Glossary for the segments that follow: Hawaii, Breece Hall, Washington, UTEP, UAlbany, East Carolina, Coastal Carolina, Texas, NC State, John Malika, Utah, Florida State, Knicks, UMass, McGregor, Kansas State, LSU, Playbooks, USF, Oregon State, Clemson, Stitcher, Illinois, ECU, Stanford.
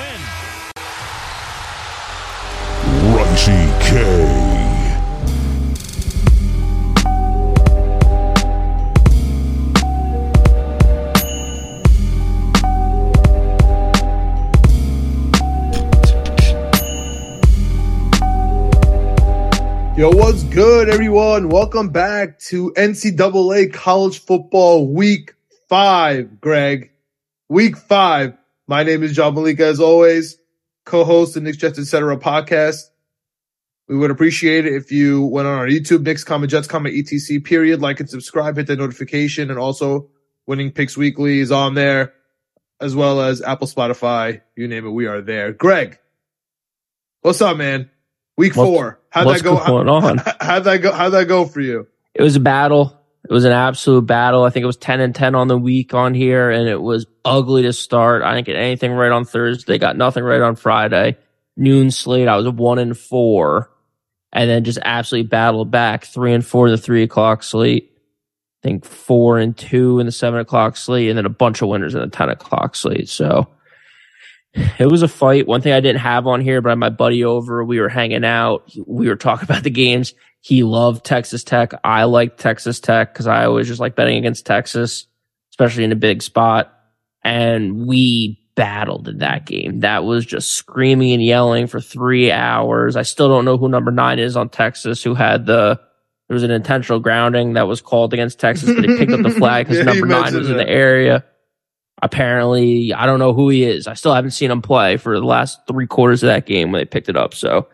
win. GK. Yo, what's good, everyone? Welcome back to NCAA College Football Week 5, Greg. Week 5. My name is John Malika, as always, co-host of Nick's Jets Etc. podcast. We would appreciate it if you went on our YouTube, Knicks, Jets, etc. period, like and subscribe, hit that notification, and also Winning Picks Weekly is on there, as well as Apple, Spotify, you name it, we are there. Greg, what's up, man? Week 4, how'd that go for you? It was a battle. It was an absolute battle. I think it was 10-10 on the week on here, and it was ugly to start. I didn't get anything right on Thursday, got nothing right on Friday. Noon slate, I was 1-4. And then just absolutely battled back 3-4 in the 3 o'clock slate. I think 4-2 in the 7 o'clock slate, and then a bunch of winners in the 10 o'clock slate. So it was a fight. One thing I didn't have on here, but I had my buddy over. We were hanging out. We were talking about the games. He loved Texas Tech. I liked Texas Tech because I always just like betting against Texas, especially in a big spot. And we battled in that game. That was just screaming and yelling for 3 hours. I still don't know who number 9 is on Texas, who had there was an intentional grounding that was called against Texas, but he picked up the flag because number 9 was in the area. Apparently, I don't know who he is. I still haven't seen him play for the last 3 quarters of that game when they picked it up. So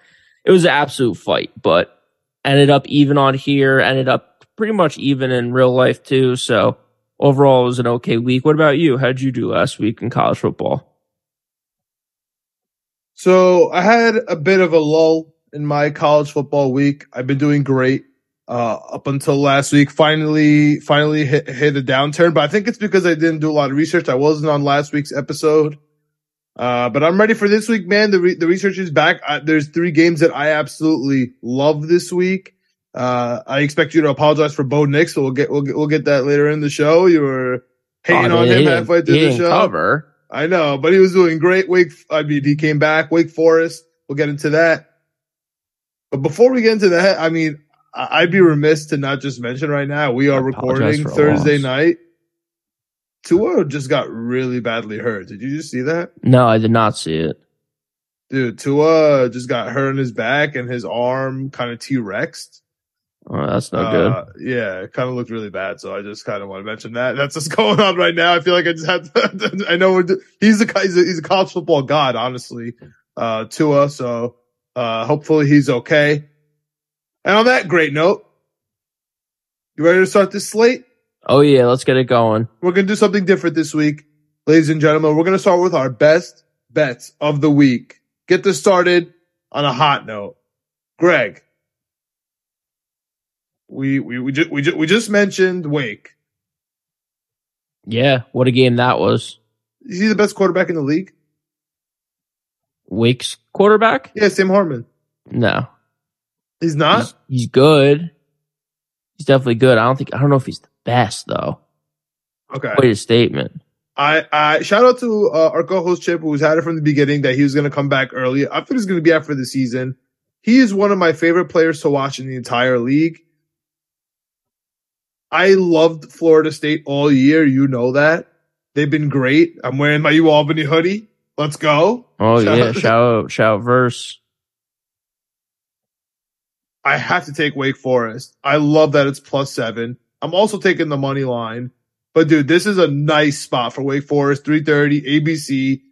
it was an absolute fight, but ended up even on here, ended up pretty much even in real life too. So overall, it was an okay week. What about you? How'd you do last week in college football? So I had a bit of a lull in my college football week. I've been doing great up until last week. Finally hit a downturn. But I think it's because I didn't do a lot of research. I wasn't on last week's episode. But I'm ready for this week, man. The research is back. There's 3 games that I absolutely love this week. I expect you to apologize for Bo Nix, but we'll get that later in the show. You were hating on him halfway through the show. Cover. I know, but he was doing great. He came back. Wake Forest. We'll get into that. But before we get into that, I mean, I'd be remiss to not just mention right now we are recording Thursday night. Tua just got really badly hurt. Did you just see that? No, I did not see it. Dude, Tua just got hurt in his back and his arm kind of T-Rexed. Oh, that's not good. Yeah, it kind of looked really bad, so I just kind of want to mention that. That's what's going on right now. I feel like I just have to. I know he's a college football god, honestly, Tua. So hopefully he's okay. And on that great note, you ready to start this slate? Oh yeah, let's get it going. We're gonna do something different this week, ladies and gentlemen. We're gonna start with our best bets of the week. Get this started on a hot note, Greg. We just mentioned Wake. Yeah, what a game that was. Is he the best quarterback in the league? Wake's quarterback? Yeah, Sam Hartman. No. He's not? He's good. He's definitely good. I don't know if he's the best though. Okay. Quite a statement. I shout out to our co-host Chip, who's had it from the beginning that he was going to come back early. I think he's going to be out for the season. He is one of my favorite players to watch in the entire league. I loved Florida State all year. You know that. They've been great. I'm wearing my UAlbany hoodie. Let's go. Oh, yeah. Shout out Verse. I have to take Wake Forest. I love that it's +7. I'm also taking the money line. But, dude, this is a nice spot for Wake Forest, 3:30, ABC.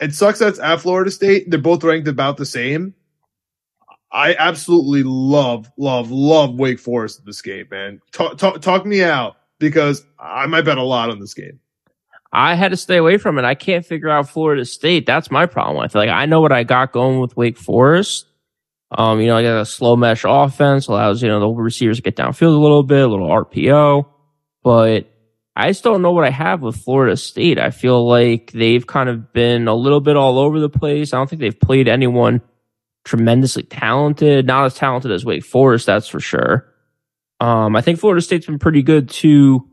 It sucks that it's at Florida State. They're both ranked about the same. I absolutely love Wake Forest in this game, man. Talk me out, because I might bet a lot on this game. I had to stay away from it. I can't figure out Florida State. That's my problem. I feel like I know what I got going with Wake Forest. I got a slow mesh offense, allows, the receivers to get downfield a little RPO, but I just don't know what I have with Florida State. I feel like they've kind of been a little bit all over the place. I don't think they've played anyone tremendously talented, not as talented as Wake Forest, that's for sure. I think Florida State's been pretty good too,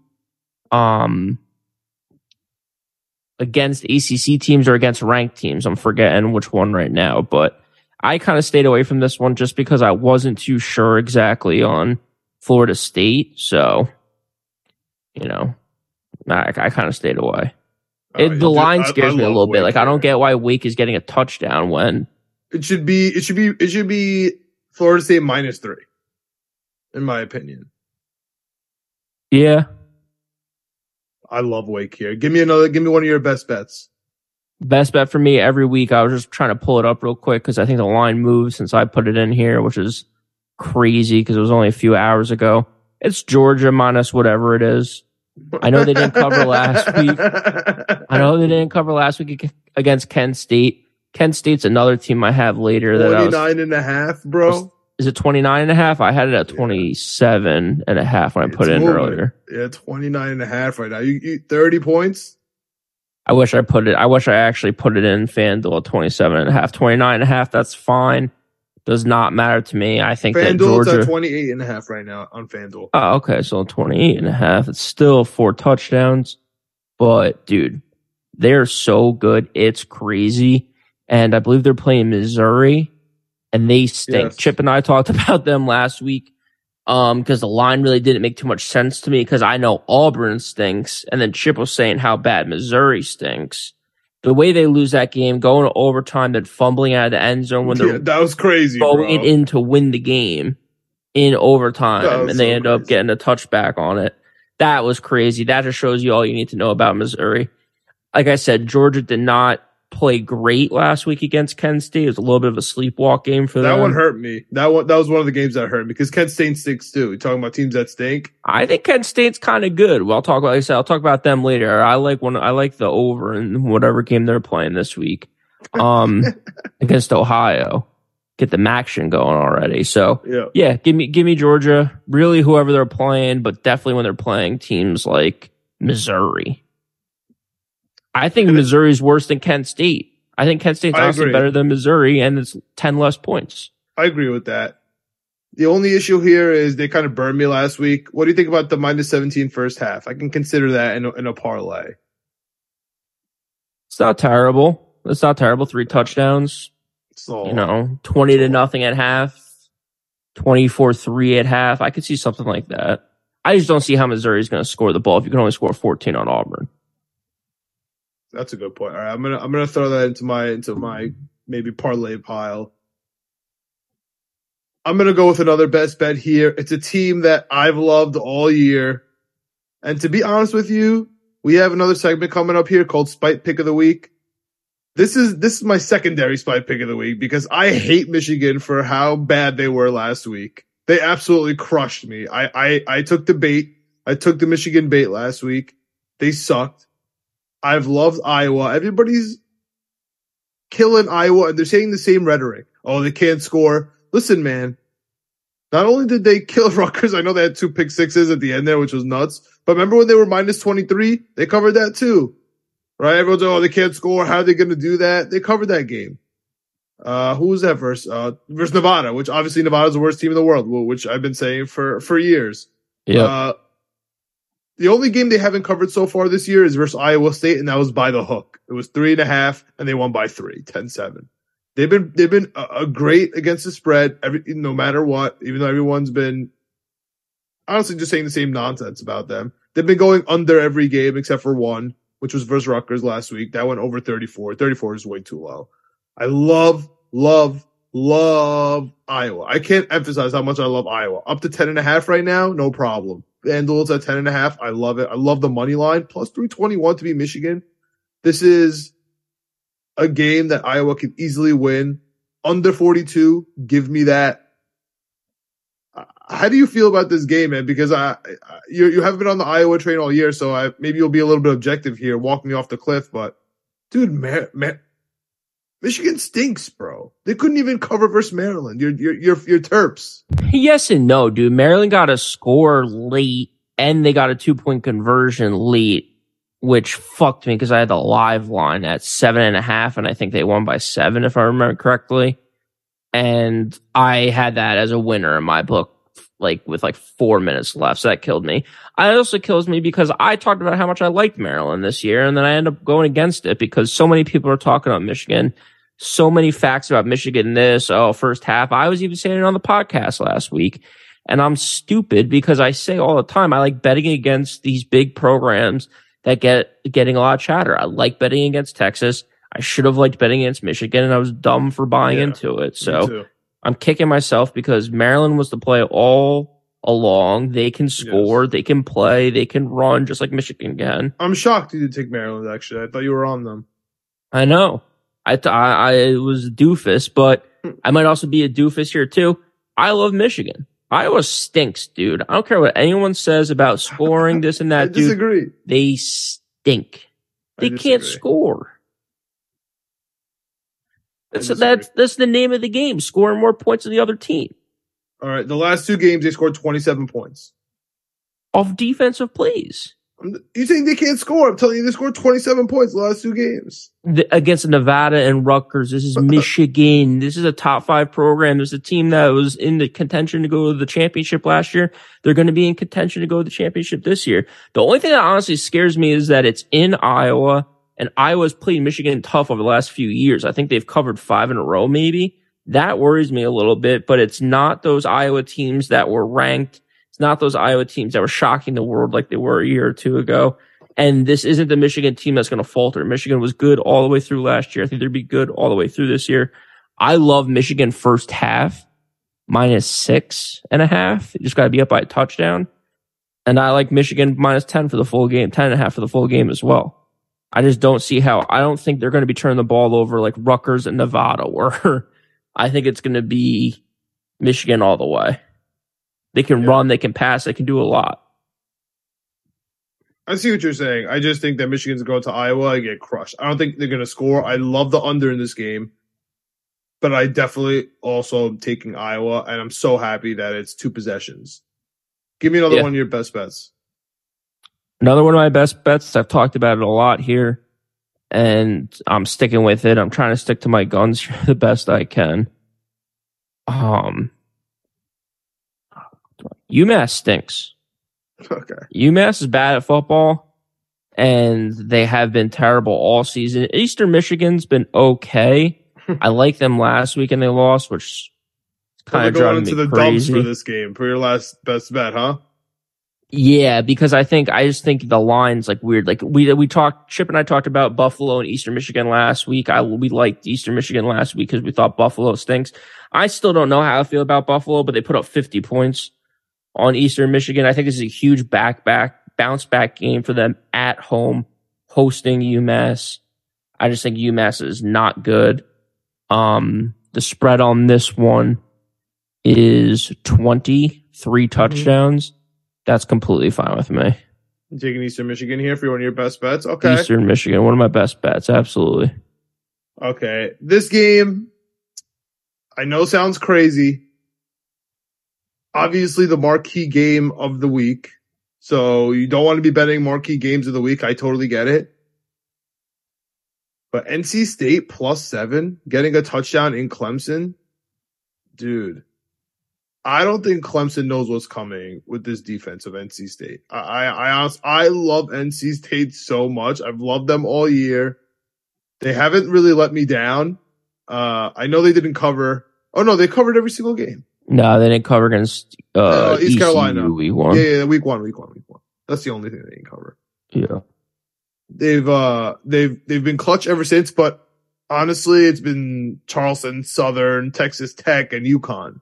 against ACC teams or against ranked teams. I'm forgetting which one right now, but I kind of stayed away from this one just because I wasn't too sure exactly on Florida State. So, I kind of stayed away. The line scares me a little bit. Like, I don't get why Wake is getting a touchdown when it should be Florida State -3, in my opinion. Yeah. I love Wake here. Give me one of your best bets. Best bet for me every week. I was just trying to pull it up real quick because I think the line moved since I put it in here, which is crazy because it was only a few hours ago. It's Georgia minus whatever it is. I know they didn't cover last week. Against Kent State. Kent State's another team I have later. 29.5, bro. Is it 29.5? I had it at 27.5 when I put it in earlier. Yeah, 29.5 right now. You 30 points? I wish I actually put it in FanDuel at 27.5. 29.5, that's fine. Does not matter to me. I think FanDuel's that Georgia at 28.5 right now on FanDuel. Oh, okay. So 28.5. It's still 4 touchdowns. But, dude, they're so good. It's crazy. And I believe they're playing Missouri. And they stink. Yes. Chip and I talked about them last week because the line really didn't make too much sense to me because I know Auburn stinks. And then Chip was saying how bad Missouri stinks. The way they lose that game, going to overtime, then fumbling out of the end zone when they're that was crazy, going in to win the game in overtime. And they end up getting a touchback on it. That was crazy. That just shows you all you need to know about Missouri. Like I said, Georgia did not play great last week against Kent State. It was a little bit of a sleepwalk game for them. That one hurt me. That was one of the games that hurt me because Kent State stinks too. You're talking about teams that stink. I think Kent State's kind of good. Well, I'll talk about them later. I like the over in whatever game they're playing this week against Ohio. Get the action going already. So yeah, give me Georgia. Really, whoever they're playing, but definitely when they're playing teams like Missouri. I think Missouri's worse than Kent State. I think Kent State's honestly better than Missouri, and it's 10 less points. I agree with that. The only issue here is they kind of burned me last week. What do you think about the -17 first half? I can consider that in a parlay. It's not terrible. 3 touchdowns. So, 20-0 at half, 24-3 at half. I could see something like that. I just don't see how Missouri's going to score the ball if you can only score 14 on Auburn. That's a good point. All right, I'm gonna throw that into my maybe parlay pile. I'm gonna go with another best bet here. It's a team that I've loved all year, and to be honest with you, we have another segment coming up here called Spite Pick of the Week. This is my secondary Spite Pick of the Week because I hate Michigan for how bad they were last week. They absolutely crushed me. I took the bait. I took the Michigan bait last week. They sucked. I've loved Iowa. Everybody's killing Iowa, and they're saying the same rhetoric. Oh, they can't score. Listen, man, not only did they kill Rutgers, I know they had 2 pick sixes at the end there, which was nuts, but remember when they were -23? They covered that too, right? Everyone's like, oh, they can't score. How are they going to do that? They covered that game. Who was that versus? Versus Nevada, which obviously Nevada's the worst team in the world, which I've been saying for years. Yeah. The only game they haven't covered so far this year is versus Iowa State, and that was by the hook. It was 3.5, and they won by 3, 10-7. They've been a great against the spread, no matter what, even though everyone's been honestly just saying the same nonsense about them. They've been going under every game except for one. which was versus Rutgers last week. That went over 34. 34 is way too low. I love Iowa. I can't emphasize how much I love Iowa. Up to 10.5 right now, no problem. Vandals at 10.5. I love it. I love the money line. Plus 321 to be Michigan. This is a game that Iowa could easily win. Under 42, give me that. How do you feel about this game, man? Because you haven't been on the Iowa train all year, so maybe you'll be a little bit objective here. Walk me off the cliff, but dude, Michigan stinks, bro. They couldn't even cover versus Maryland. You're Terps. Yes and no, dude. Maryland got a score late, and they got a 2-point conversion late, which fucked me because I had the live line at 7.5, and I think they won by 7, if I remember correctly. And I had that as a winner in my book, like with 4 minutes left. So that killed me. It also kills me because I talked about how much I liked Maryland this year, and then I end up going against it because so many people are talking about Michigan. So many facts about Michigan this, first half. I was even saying it on the podcast last week, and I'm stupid because I say all the time, I like betting against these big programs that getting a lot of chatter. I like betting against Texas. I should have liked betting against Michigan, and I was dumb for buying into it. So I'm kicking myself because Maryland was the play all along. They can score. Yes. They can play. They can run just like Michigan can. I'm shocked you didn't take Maryland, actually. I thought you were on them. I know. I was a doofus, but I might also be a doofus here, too. I love Michigan. Iowa stinks, dude. I don't care what anyone says about scoring this and that. I disagree. Dude, they stink. They can't score. So that's the name of the game, scoring more points than the other team. All right, the last two games, they scored 27 points. Off defensive plays. You think they can't score? I'm telling you, they scored 27 points the last two games. Against Nevada and Rutgers. This is Michigan. This is a top 5 program. This is a team that was in the contention to go to the championship last year. They're going to be in contention to go to the championship this year. The only thing that honestly scares me is that it's in Iowa. And Iowa's played Michigan tough over the last few years. I think they've covered 5 in a row, maybe. That worries me a little bit, but it's not those Iowa teams that were ranked. It's not those Iowa teams that were shocking the world like they were a year or two ago. And this isn't the Michigan team that's going to falter. Michigan was good all the way through last year. I think they'd be good all the way through this year. I love Michigan first half, minus 6.5. You just got to be up by a touchdown. And I like Michigan minus 10 for the full game, 10.5 for the full game as well. I just don't see how. I don't think they're going to be turning the ball over like Rutgers and Nevada were. I think it's going to be Michigan all the way. They can run, they can pass, they can do a lot. I see what you're saying. I just think that Michigan's going to Iowa and get crushed. I don't think they're going to score. I love the under in this game, but I definitely also am taking Iowa, and I'm so happy that it's 2 possessions. Give me another one of your best bets. Another one of my best bets, I've talked about it a lot here, and I'm sticking with it. I'm trying to stick to my guns the best I can. UMass stinks. Okay. UMass is bad at football, and they have been terrible all season. Eastern Michigan's been okay. I liked them last week, and they lost, which kind of driving me crazy. We're going into the dumps for this game, for your last best bet, huh? Yeah, because I just think the line's like weird. Like we talked, Chip and I talked about Buffalo and Eastern Michigan last week. We liked Eastern Michigan last week because we thought Buffalo stinks. I still don't know how I feel about Buffalo, but they put up 50 points on Eastern Michigan. I think this is a huge bounce back game for them at home, hosting UMass. I just think UMass is not good. The spread on this one is 23 touchdowns. That's completely fine with me. You're taking Eastern Michigan here for one of your best bets? Okay. Eastern Michigan, one of my best bets, absolutely. Okay. This game, I know sounds crazy. Obviously, the marquee game of the week. So you don't want to be betting marquee games of the week. I totally get it. But NC State plus 7, getting a touchdown in Clemson, dude. I don't think Clemson knows what's coming with this defense of NC State. I love NC State so much. I've loved them all year. They haven't really let me down. I know they didn't cover. Oh no, they covered every single game. No, they didn't cover against East Carolina. Week 1. Yeah, week 1. That's the only thing they didn't cover. Yeah. They've been clutch ever since, but honestly, it's been Charleston, Southern, Texas Tech, and UConn,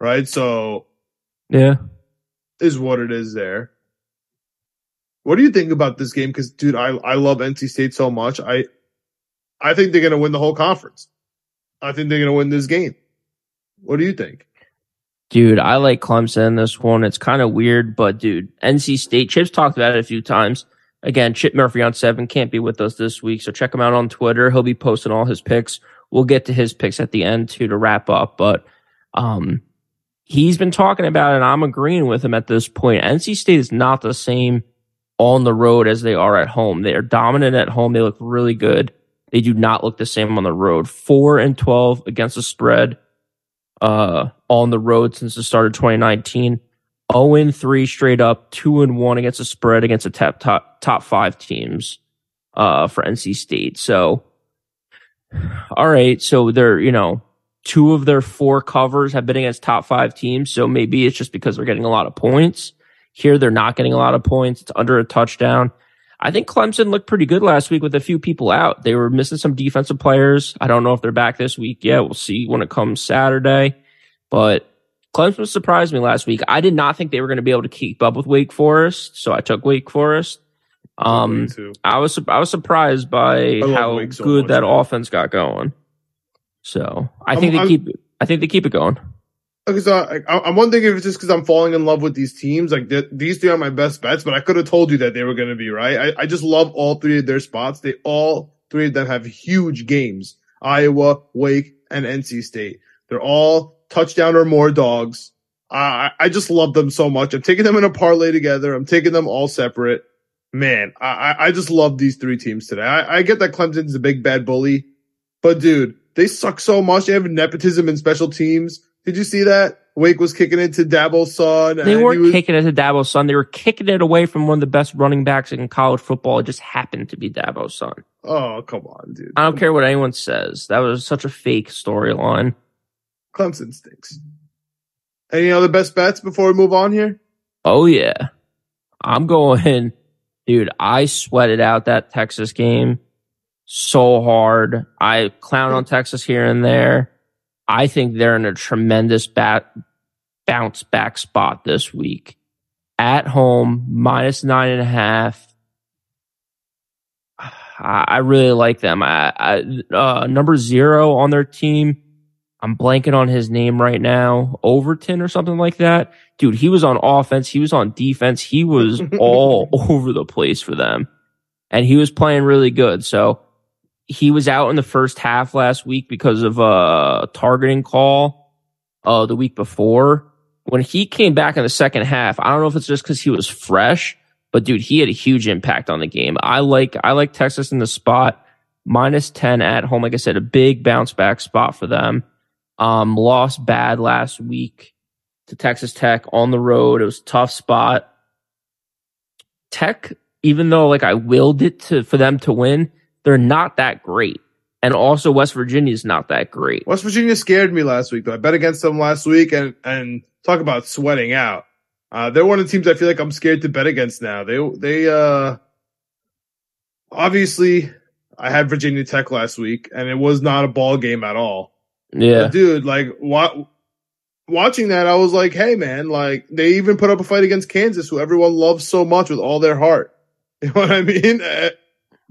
right? So, yeah, is what it is there. What do you think about this game? Because, dude, I love NC State so much. I think they're going to win the whole conference. I think they're going to win this game. What do you think? Dude, I like Clemson in this one. It's kind of weird, but, dude, NC State, Chip's talked about it a few times. Again, Chip Murphy on 7 can't be with us this week, so check him out on Twitter. He'll be posting all his picks. We'll get to his picks at the end, too, to wrap up. But he's been talking about it, and I'm agreeing with him at this point. NC State is not the same on the road as they are at home. They are dominant at home. They look really good. They do not look the same on the road. 4-12 against the spread on the road since the start of 2019. 0-3 straight up, 2-1 against the spread against the top five teams for NC State. So, all right. So they're, you know, 2 of their 4 covers have been against top 5 teams. So maybe it's just because they're getting a lot of points. Here, they're not getting a lot of points. It's under a touchdown. I think Clemson looked pretty good last week with a few people out. They were missing some defensive players. I don't know if they're back this week yet. We'll see when it comes Saturday. But Clemson surprised me last week. I did not think they were going to be able to keep up with Wake Forest, so I took Wake Forest. Me too. I was surprised by how good offense got going. So I think they keep it going. Because I'm wondering if it's just because I'm falling in love with these teams. Like these three are my best bets, but I could have told you that they were going to be right. I just love all three of their spots. All three of them have huge games: Iowa, Wake, and NC State. They're all touchdown or more dogs. I just love them so much. I'm taking them in a parlay together. I'm taking them all separate. Man, I just love these three teams today. I get that Clemson's a big bad bully, but dude, they suck so much. They have nepotism in special teams. Did you see that? Wake was kicking it to Dabo's son. They weren't kicking it to Dabo's son. They were kicking it away from one of the best running backs in college football. It just happened to be Dabo's son. Oh, come on, dude. I don't care what anyone says. That was such a fake storyline. Clemson stinks. Any other best bets before we move on here? Oh, yeah. I'm going. Dude, I sweated out that Texas game so hard. I clown on Texas here and there. I think they're in a tremendous bounce back spot this week. At home, -9.5. I really like them. Number 0 on their team. I'm blanking on his name right now. Overton or something like that. Dude, he was on offense. He was on defense. He was all over the place for them. And he was playing really good. So he was out in the first half last week because of a targeting call the week before. When he came back in the second half, I don't know if it's just because he was fresh, but dude, he had a huge impact on the game. I like Texas in the spot, -10 at home. Like I said, a big bounce back spot for them. Lost bad last week to Texas Tech on the road. It was a tough spot. Tech, even though like I willed it for them to win, they're not that great. And also West Virginia's not that great. West Virginia scared me last week, though. I bet against them last week and talk about sweating out. They're one of the teams I feel like I'm scared to bet against now. They obviously I had Virginia Tech last week and it was not a ball game at all. Yeah. But dude, like watching that, I was like, hey man, like they even put up a fight against Kansas, who everyone loves so much with all their heart. You know what I mean?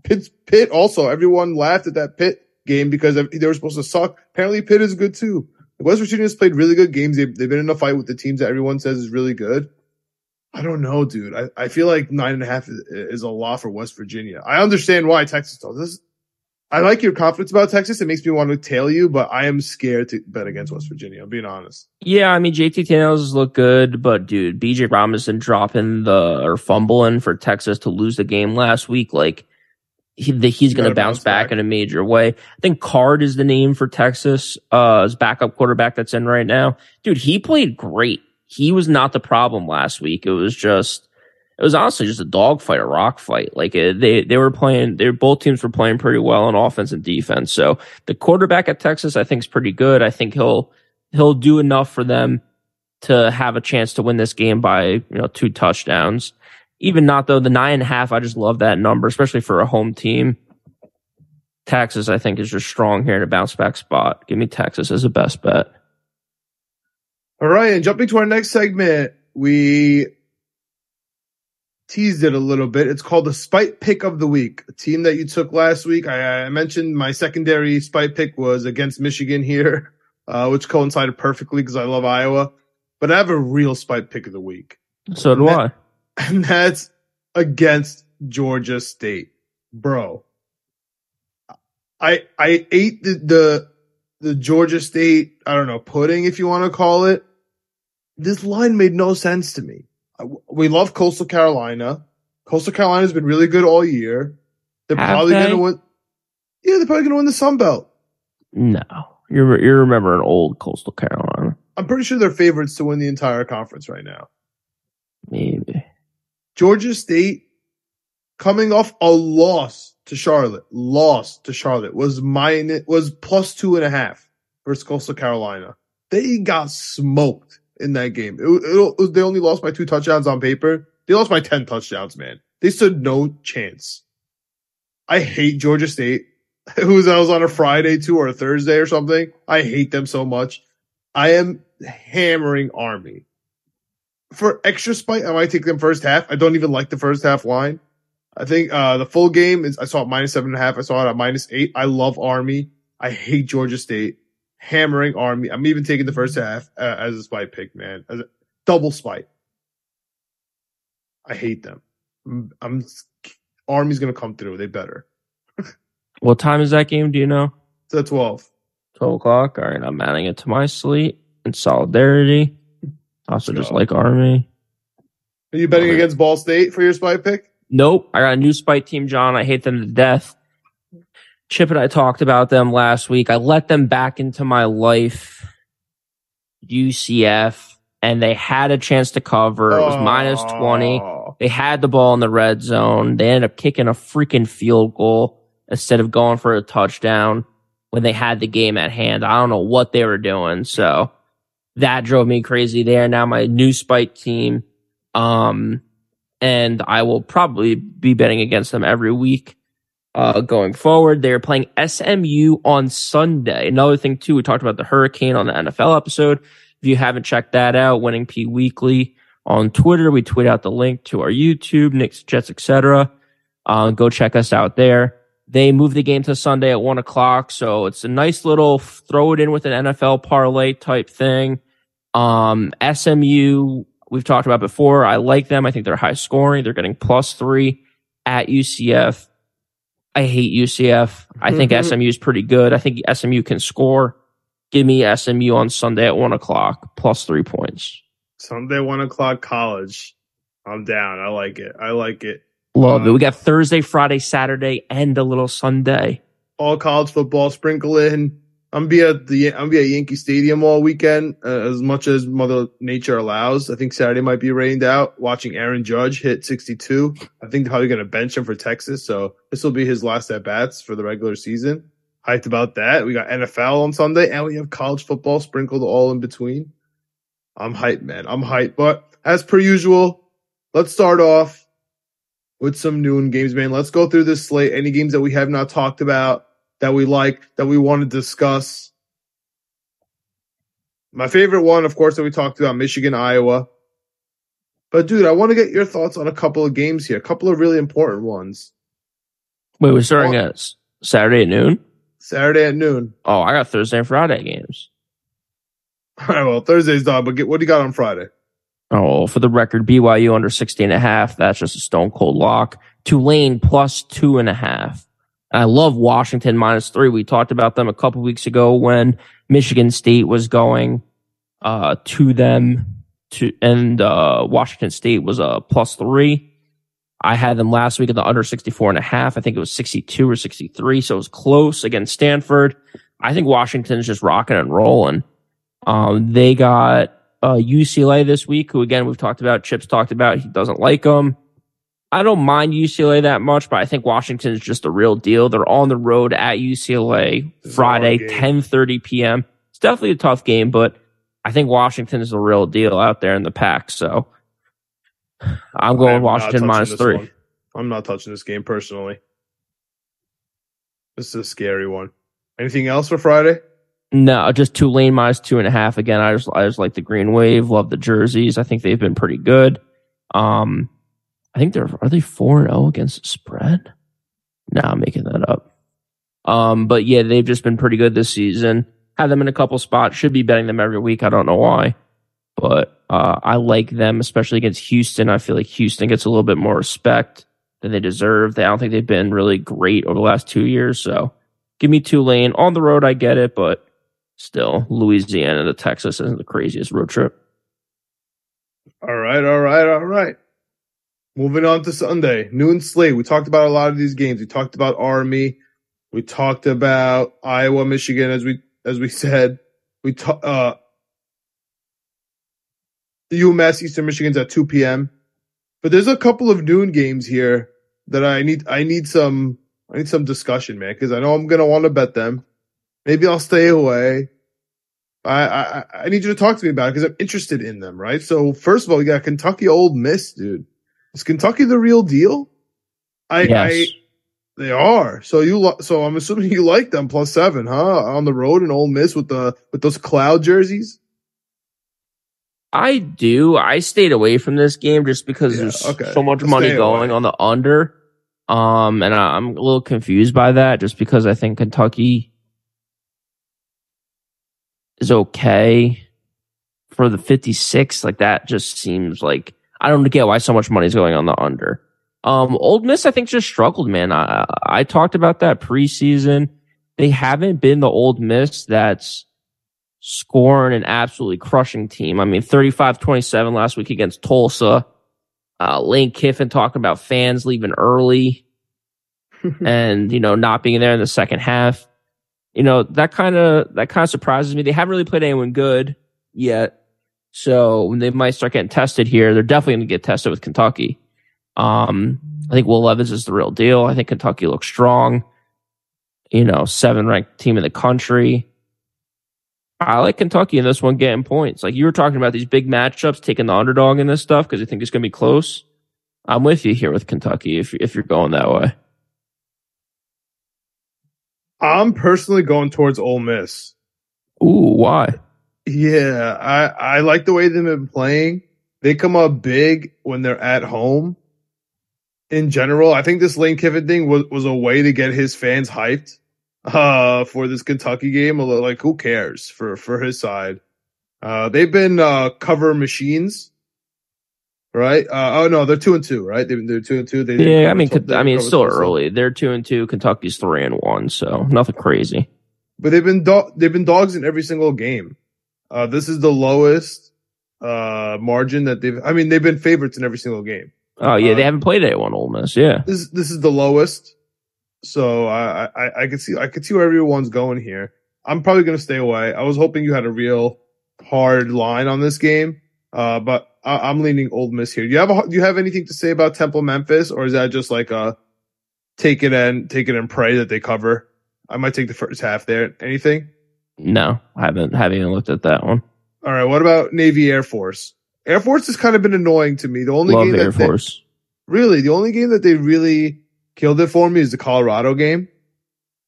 Pitt also, everyone laughed at that Pitt game because they were supposed to suck. Apparently Pitt is good too. West Virginia's played really good games. They've been in a fight with the teams that everyone says is really good. I don't know, dude. I feel like 9.5 is a lot for West Virginia. I understand why Texas does this. I like your confidence about Texas. It makes me want to tail you, but I am scared to bet against West Virginia. I'm being honest. Yeah, I mean, JT Daniels look good, but dude, BJ Robinson dropping or fumbling for Texas to lose the game last week, like, he's going to bounce back in a major way. I think Card is the name for Texas, his backup quarterback that's in right now. Dude, he played great. He was not the problem last week. It was honestly just a dogfight, a rock fight. Like both teams were playing pretty well on offense and defense. So the quarterback at Texas, I think, is pretty good. I think he'll do enough for them to have a chance to win this game by 2 touchdowns. Even not, though, the 9.5, I just love that number, especially for a home team. Texas, I think, is just strong here in a bounce-back spot. Give me Texas as the best bet. All right, and jumping to our next segment, we teased it a little bit. It's called the Spite Pick of the Week, a team that you took last week. I mentioned my secondary Spite Pick was against Michigan here, which coincided perfectly because I love Iowa. But I have a real Spite Pick of the Week. So do I. And that's against Georgia State. Bro, I ate the Georgia State, I don't know, pudding, if you want to call it. This line made no sense to me. We love Coastal Carolina. Coastal Carolina's been really good all year. They're probably going to win. Yeah, they're probably going to win the Sun Belt. No, you're remembering old Coastal Carolina. I'm pretty sure they're favorites to win the entire conference right now. Maybe. Georgia State, coming off a loss to Charlotte, was +2.5 versus Coastal Carolina. They got smoked in that game. They only lost by 2 touchdowns on paper. They lost by 10 touchdowns, man. They stood no chance. I hate Georgia State. I was on a Friday too, or a Thursday or something. I hate them so much. I am hammering Army. For extra spite, I might take them first half. I don't even like the first half line. I think the full game is. I saw it -7.5. I saw it at -8. I love Army. I hate Georgia State. Hammering Army. I'm even taking the first half as a spite pick, man. As a double spite. I hate them. Army's gonna come through. They better. What time is that game? Do you know? It's at 12. 12:00. All right, I'm adding it to my slate in solidarity. Also, just like Army. Are you betting against Ball State for your spite pick? Nope. I got a new spite team, John. I hate them to death. Chip and I talked about them last week. I let them back into my life, UCF, and they had a chance to cover. It was -20. They had the ball in the red zone. They ended up kicking a freaking field goal instead of going for a touchdown when they had the game at hand. I don't know what they were doing, so... That drove me crazy. They are now my new spite team. And I will probably be betting against them every week going forward. They are playing SMU on Sunday. Another thing, too, we talked about the hurricane on the NFL episode. If you haven't checked that out, Winning P Weekly on Twitter. We tweet out the link to our YouTube, Knicks, Jets, etc. Go check us out there. They moved the game to Sunday at 1:00, so it's a nice little throw it in with an NFL parlay type thing. SMU, we've talked about before. I like them. I think they're high scoring. They're getting +3 at UCF. I hate UCF. I think SMU is pretty good. I think SMU can score. Give me SMU on Sunday at 1:00, +3 points. Sunday, 1:00 college. I'm down. I like it. I like it. Love it. We got Thursday, Friday, Saturday, and a little Sunday. All college football sprinkle in. I'm gonna be at Yankee Stadium all weekend, as much as Mother Nature allows. I think Saturday might be rained out. Watching Aaron Judge hit 62. I think they're probably gonna bench him for Texas, so this will be his last at bats for the regular season. Hyped about that. We got NFL on Sunday, and we have college football sprinkled all in between. I'm hyped, man. I'm hyped. But as per usual, let's start off with some noon games, man. Let's go through this slate. Any games that we have not talked about, that we like, that we want to discuss. My favorite one, of course, that we talked about, Michigan, Iowa. But, dude, I want to get your thoughts on a couple of games here, a couple of really important ones. Wait, we're starting at Saturday at noon? Saturday at noon. Oh, I got Thursday and Friday games. All right, well, Thursday's done, but what do you got on Friday? Oh, for the record, BYU under 60.5. That's just a stone cold lock. Tulane +2.5. I love Washington -3. We talked about them a couple weeks ago when Michigan State was going to them, and Washington State was a +3. I had them last week at the under 64.5. I think it was 62 or 63, so it was close against Stanford. I think Washington's just rocking and rolling. They got UCLA this week, who, again, we've talked about. Chip's talked about. He doesn't like them. I don't mind UCLA that much, but I think Washington is just the real deal. They're on the road at UCLA Friday, 10:30 p.m. It's definitely a tough game, but I think Washington is the real deal out there in the pack. So I'm going Washington -3. One. I'm not touching this game personally. This is a scary one. Anything else for Friday? No, just Tulane -2.5. Again, I just like the Green Wave. Love the jerseys. I think they've been pretty good. I think are they 4-0 against the spread? No, I'm making that up. But yeah, they've just been pretty good this season. Had them in a couple spots. Should be betting them every week. I don't know why, but I like them, especially against Houston. I feel like Houston gets a little bit more respect than they deserve. I don't think they've been really great over the last 2 years. So give me Tulane on the road. I get it, but still, Louisiana to Texas isn't the craziest road trip. All right. Moving on to Sunday, noon slate. We talked about a lot of these games. We talked about Army. We talked about Iowa, Michigan, as we said. We talked UMass, Eastern Michigan's at 2 p.m. But there's a couple of noon games here that I need some discussion, man, because I know I'm gonna want to bet them. Maybe I'll stay away. I need you to talk to me about it because I'm interested in them, right? So first of all, you got Kentucky, Ole Miss, dude. Is Kentucky the real deal? Yes. They are. So I'm assuming you like them +7, huh? On the road in Ole Miss with those cloud jerseys. I do. I stayed away from this game just because there's so much money going on the under. And I'm a little confused by that just because I think Kentucky is okay for the 56. Like that just seems like I don't get why so much money is going on the under. Ole Miss, I think, just struggled, man. I talked about that preseason. They haven't been the Ole Miss that's scoring an absolutely crushing team. I mean, 35-27 last week against Tulsa. Lane Kiffin talking about fans leaving early and, not being there in the second half. That kind of surprises me. They haven't really played anyone good yet. So when they might start getting tested here, they're definitely going to get tested with Kentucky. I think Will Levis is the real deal. I think Kentucky looks strong. 7th-ranked team in the country. I like Kentucky in this one getting points. Like you were talking about these big matchups, taking the underdog in this stuff because you think it's going to be close. I'm with you here with Kentucky if you're going that way. I'm personally going towards Ole Miss. Ooh, why? Yeah, I like the way they've been playing. They come up big when they're at home. In general, I think this Lane Kiffin thing was a way to get his fans hyped for this Kentucky game. Like, who cares for his side? They've been cover machines, right? They're 2-2, right? They're 2-2. It's still early. They're 2-2. Kentucky's 3-1, so nothing crazy. But they've been dogs in every single game. This is the lowest margin that they've been favorites in every single game. Oh yeah, they haven't played anyone, Ole Miss. Yeah, this is the lowest. So I could see where everyone's going here. I'm probably gonna stay away. I was hoping you had a real hard line on this game, but I'm leaning Ole Miss here. Do you have anything to say about Temple Memphis, or is that just like a take it and pray that they cover? I might take the first half there. Anything? No, I haven't even looked at that one. All right, what about Navy Air Force? Air Force has kind of been annoying to me. The only game that they really killed it for me is the Colorado game.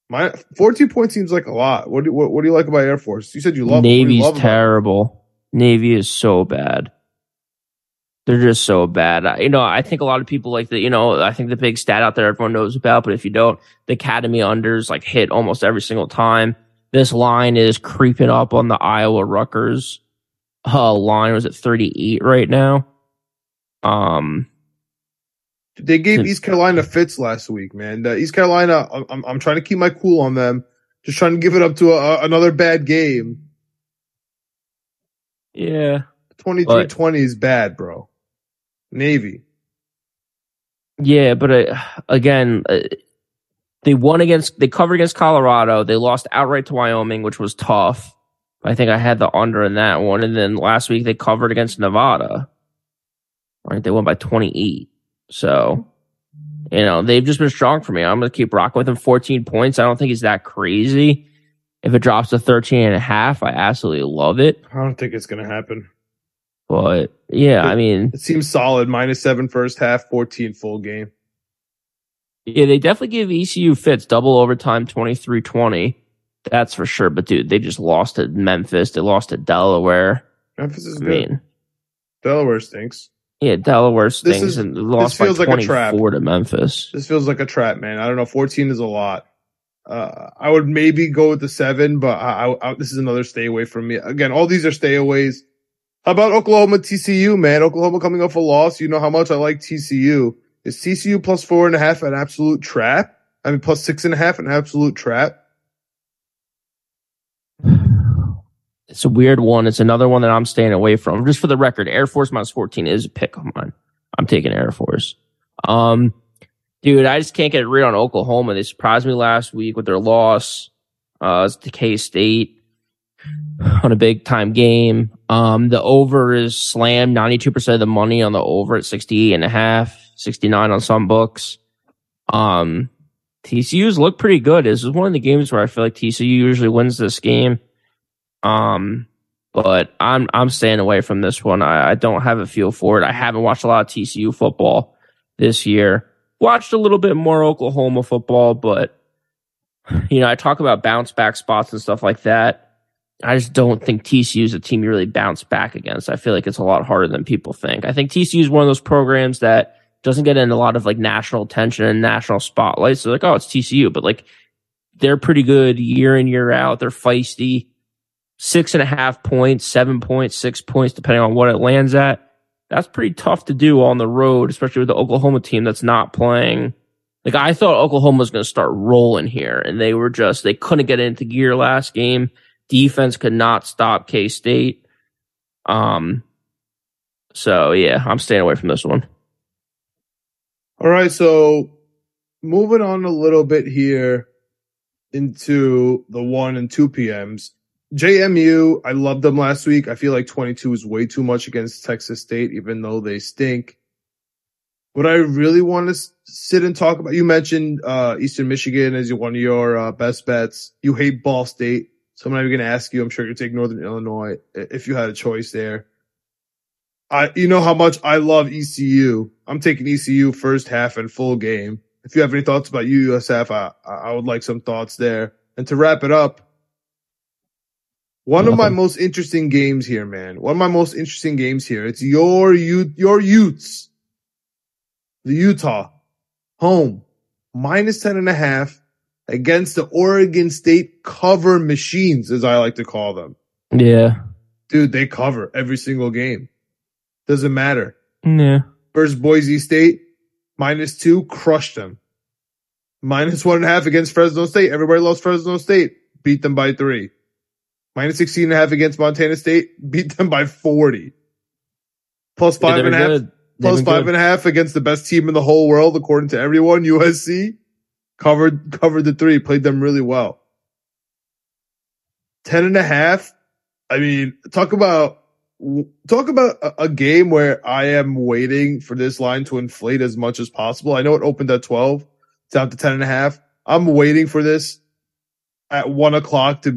My 14 points seems like a lot. What do you like about Air Force? You said you love Navy's them. Navy's terrible. Navy is so bad. They're just so bad. I think a lot of people like I think the big stat out there everyone knows about, but if you don't, the Academy unders like hit almost every single time. This line is creeping up on the Iowa Rutgers line. Was at 38 right now. They gave East Carolina fits last week, man. East Carolina, I'm trying to keep my cool on them. Just trying to give it up to another bad game. Yeah. 23-20 is bad, bro. Navy. Yeah, but again... They covered against Colorado. They lost outright to Wyoming, which was tough. I think I had the under in that one. And then last week they covered against Nevada. Right? They won by 28. So, they've just been strong for me. I'm going to keep rocking with him. 14 points. I don't think he's that crazy. If it drops to 13.5, I absolutely love it. I don't think it's going to happen. But yeah, I mean, it seems solid. -7 first half, 14 full game. Yeah, they definitely give ECU fits. Double overtime, 23-20. That's for sure. But dude, they just lost to Memphis. They lost to Delaware. Memphis is good. Delaware stinks. Yeah, Delaware stinks, and lost by 24 to Memphis. This feels like a trap, man. I don't know. 14 is a lot. I would maybe go with the 7, but this is another stay away from me. Again, all these are stay aways. How about Oklahoma TCU, man? Oklahoma coming off a loss. You know how much I like TCU. Is TCU plus 4.5 an absolute trap? I mean, plus 6.5 an absolute trap? It's a weird one. It's another one that I'm staying away from. Just for the record, Air Force minus 14 is a pick of mine. I'm taking Air Force. Dude, I just can't get it read on Oklahoma. They surprised me last week with their loss to K-State on a big-time game. The over is slammed. 92% of the money on the over at 68.5, 69 on some books. TCU's look pretty good. This is one of the games where I feel like TCU usually wins this game. But I'm staying away from this one. I don't have a feel for it. I haven't watched a lot of TCU football this year. Watched a little bit more Oklahoma football, but you know, I talk about bounce back spots and stuff like that. I just don't think TCU is a team you really bounce back against. I feel like it's a lot harder than people think. I think TCU is one of those programs that doesn't get in a lot of like national attention and national spotlights. So like, oh, it's TCU, but like they're pretty good year in, year out. They're feisty. 6.5 points, 7 points, 6 points, depending on what it lands at. That's pretty tough to do on the road, especially with the Oklahoma team that's not playing. Like, I thought Oklahoma was going to start rolling here, and they couldn't get into gear last game. Defense could not stop K-State. So, yeah, I'm staying away from this one. All right, so moving on a little bit here into the 1 and 2 p.m.s. JMU, I loved them last week. I feel like 22 is way too much against Texas State, even though they stink. What I really want to sit and talk about, you mentioned Eastern Michigan as one of your best bets. You hate Ball State, so I'm not even going to ask you. I'm sure you'd take Northern Illinois if you had a choice there. You know how much I love ECU. I'm taking ECU first half and full game. If you have any thoughts about USF, I would like some thoughts there. And to wrap it up, one of my most interesting games here, man. It's your Utes. The Utah. Home. -10.5 against the Oregon State cover machines, as I like to call them. Yeah. Dude, they cover every single game. Doesn't matter. Yeah. Versus Boise State, -2, crushed them. -1.5 against Fresno State. Everybody loves Fresno State. Beat them by 3. -16.5 against Montana State, beat them by 40. Plus five and a half against the best team in the whole world, according to everyone. USC covered the 3, played them really well. 10.5. I mean, talk about a game where I am waiting for this line to inflate as much as possible. I know it opened at 12, it's down to 10.5. I'm waiting for this at 1 o'clock to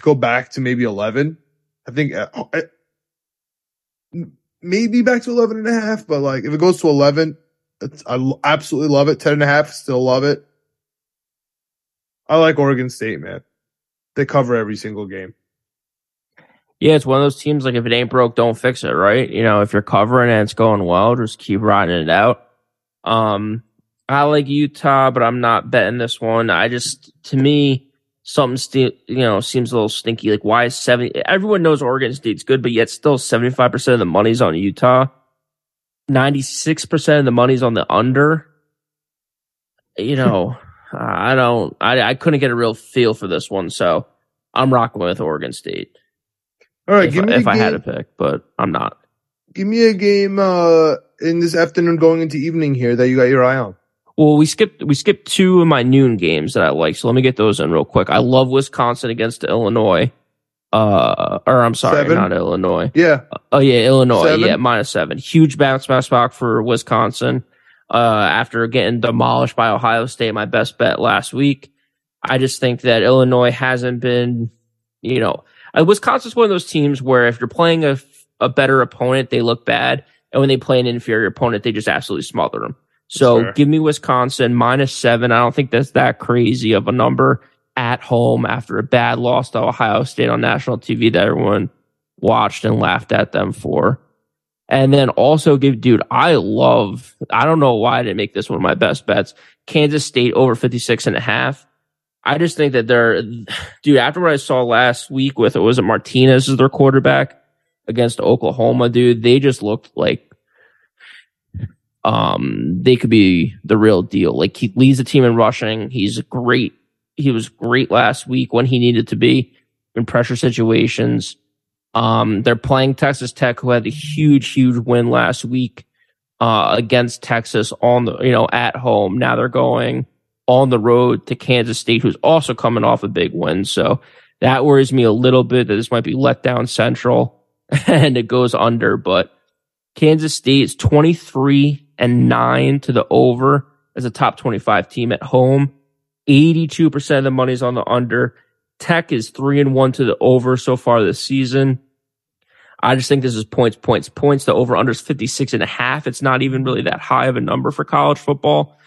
go back to maybe 11. I think maybe back to 11.5, but like if it goes to 11, I absolutely love it. 10.5, still love it. I like Oregon State, man. They cover every single game. Yeah, it's one of those teams like if it ain't broke, don't fix it, right? You know, if you're covering and it's going well, just keep riding it out. I like Utah, but I'm not betting this one. To me, something seems a little stinky. Like, why is 70? Everyone knows Oregon State's good, but yet still 75% of the money's on Utah. 96% of the money's on the under. You know, I couldn't get a real feel for this one, so I'm rocking with Oregon State. All right, if I had a pick, but I'm not. Give me a game in this afternoon going into evening here that you got your eye on. Well, we skipped 2 of my noon games that I like, so let me get those in real quick. I love Wisconsin against Illinois. Not Illinois. Yeah. Illinois. 7. Yeah, -7. Huge bounce back spot for Wisconsin. After getting demolished by Ohio State, my best bet last week. I just think that Illinois hasn't been, Wisconsin's one of those teams where if you're playing a a better opponent, they look bad. And when they play an inferior opponent, they just absolutely smother them. So sure. Give me Wisconsin -7. I don't think that's that crazy of a number at home after a bad loss to Ohio State on national TV that everyone watched and laughed at them for. And then also give, dude, I don't know why I didn't make this one of my best bets. Kansas State over 56.5. I just think that dude, after what I saw last week with, Martinez as their quarterback against Oklahoma, dude, they just looked like, they could be the real deal. Like, he leads the team in rushing. He's great. He was great last week when he needed to be in pressure situations. They're playing Texas Tech, who had a huge win last week against Texas on the, at home. Now they're going on the road to Kansas State, who's also coming off a big win. So that worries me a little bit that this might be letdown central and it goes under. But Kansas State's 23-9 to the over as a top 25 team at home. 82% of the money's on the under. Tech is 3-1 to the over so far this season. I just think this is points. The over-under is 56.5. It's not even really that high of a number for college football.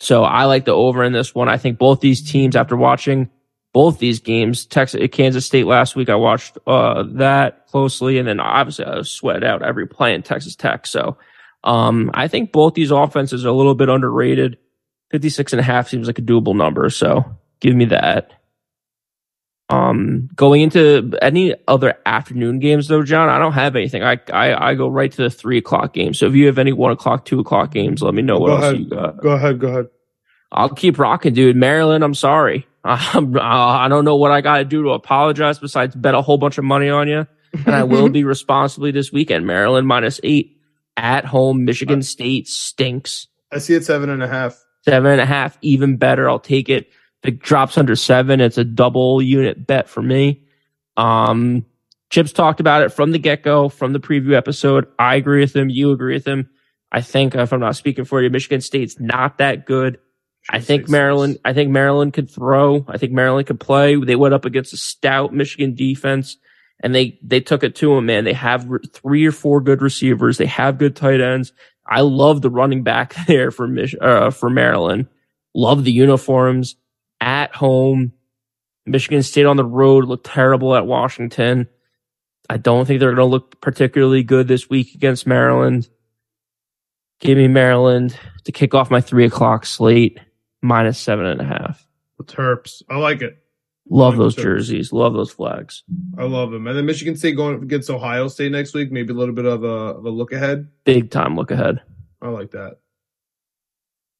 So I like the over in this one. I think both these teams, after watching both these games, Texas, Kansas State last week, I watched that closely, and then obviously I sweat out every play in Texas Tech. So I think both these offenses are a little bit underrated. 56.5 seems like a doable number, so give me that. Going into any other afternoon games though, John, I don't have anything. I go right to the 3:00 game. So if you have any 1:00, 2:00 games, let me know what else you got. Go ahead. I'll keep rocking, dude. Maryland, I'm sorry. I don't know what I got to do to apologize besides bet a whole bunch of money on you. And I will be responsibly this weekend. Maryland -8 at home. Michigan State stinks. I see it 7.5. 7.5, even better. I'll take it. If it drops under 7, it's a double unit bet for me. Chip's talked about it from the get-go, from the preview episode. I agree with him. You agree with him. I think, if I'm not speaking for you, Michigan State's not that good. I think Maryland could throw. I think Maryland could play. They went up against a stout Michigan defense, and they took it to them, man. They have 3 or 4 good receivers. They have good tight ends. I love the running back there for Maryland. Love the uniforms. At home, Michigan State on the road looked terrible at Washington. I don't think they're going to look particularly good this week against Maryland. Give me Maryland to kick off my 3:00 slate, -7.5. The Terps. I like it. Love those jerseys. Love those flags. I love them. And then Michigan State going up against Ohio State next week, maybe a little bit of a look ahead. Big time look ahead. I like that.